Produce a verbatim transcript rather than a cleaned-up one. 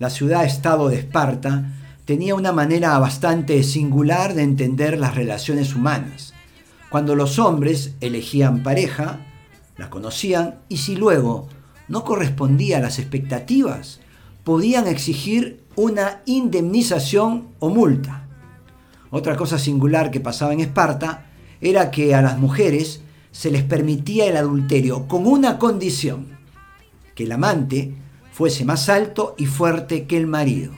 la ciudad-estado de Esparta, tenía una manera bastante singular de entender las relaciones humanas. Cuando los hombres elegían pareja, la conocían y si luego no correspondía a las expectativas, podían exigir una indemnización o multa. Otra cosa singular que pasaba en Esparta era que a las mujeres se les permitía el adulterio con una condición: que el amante fuese más alto y fuerte que el marido.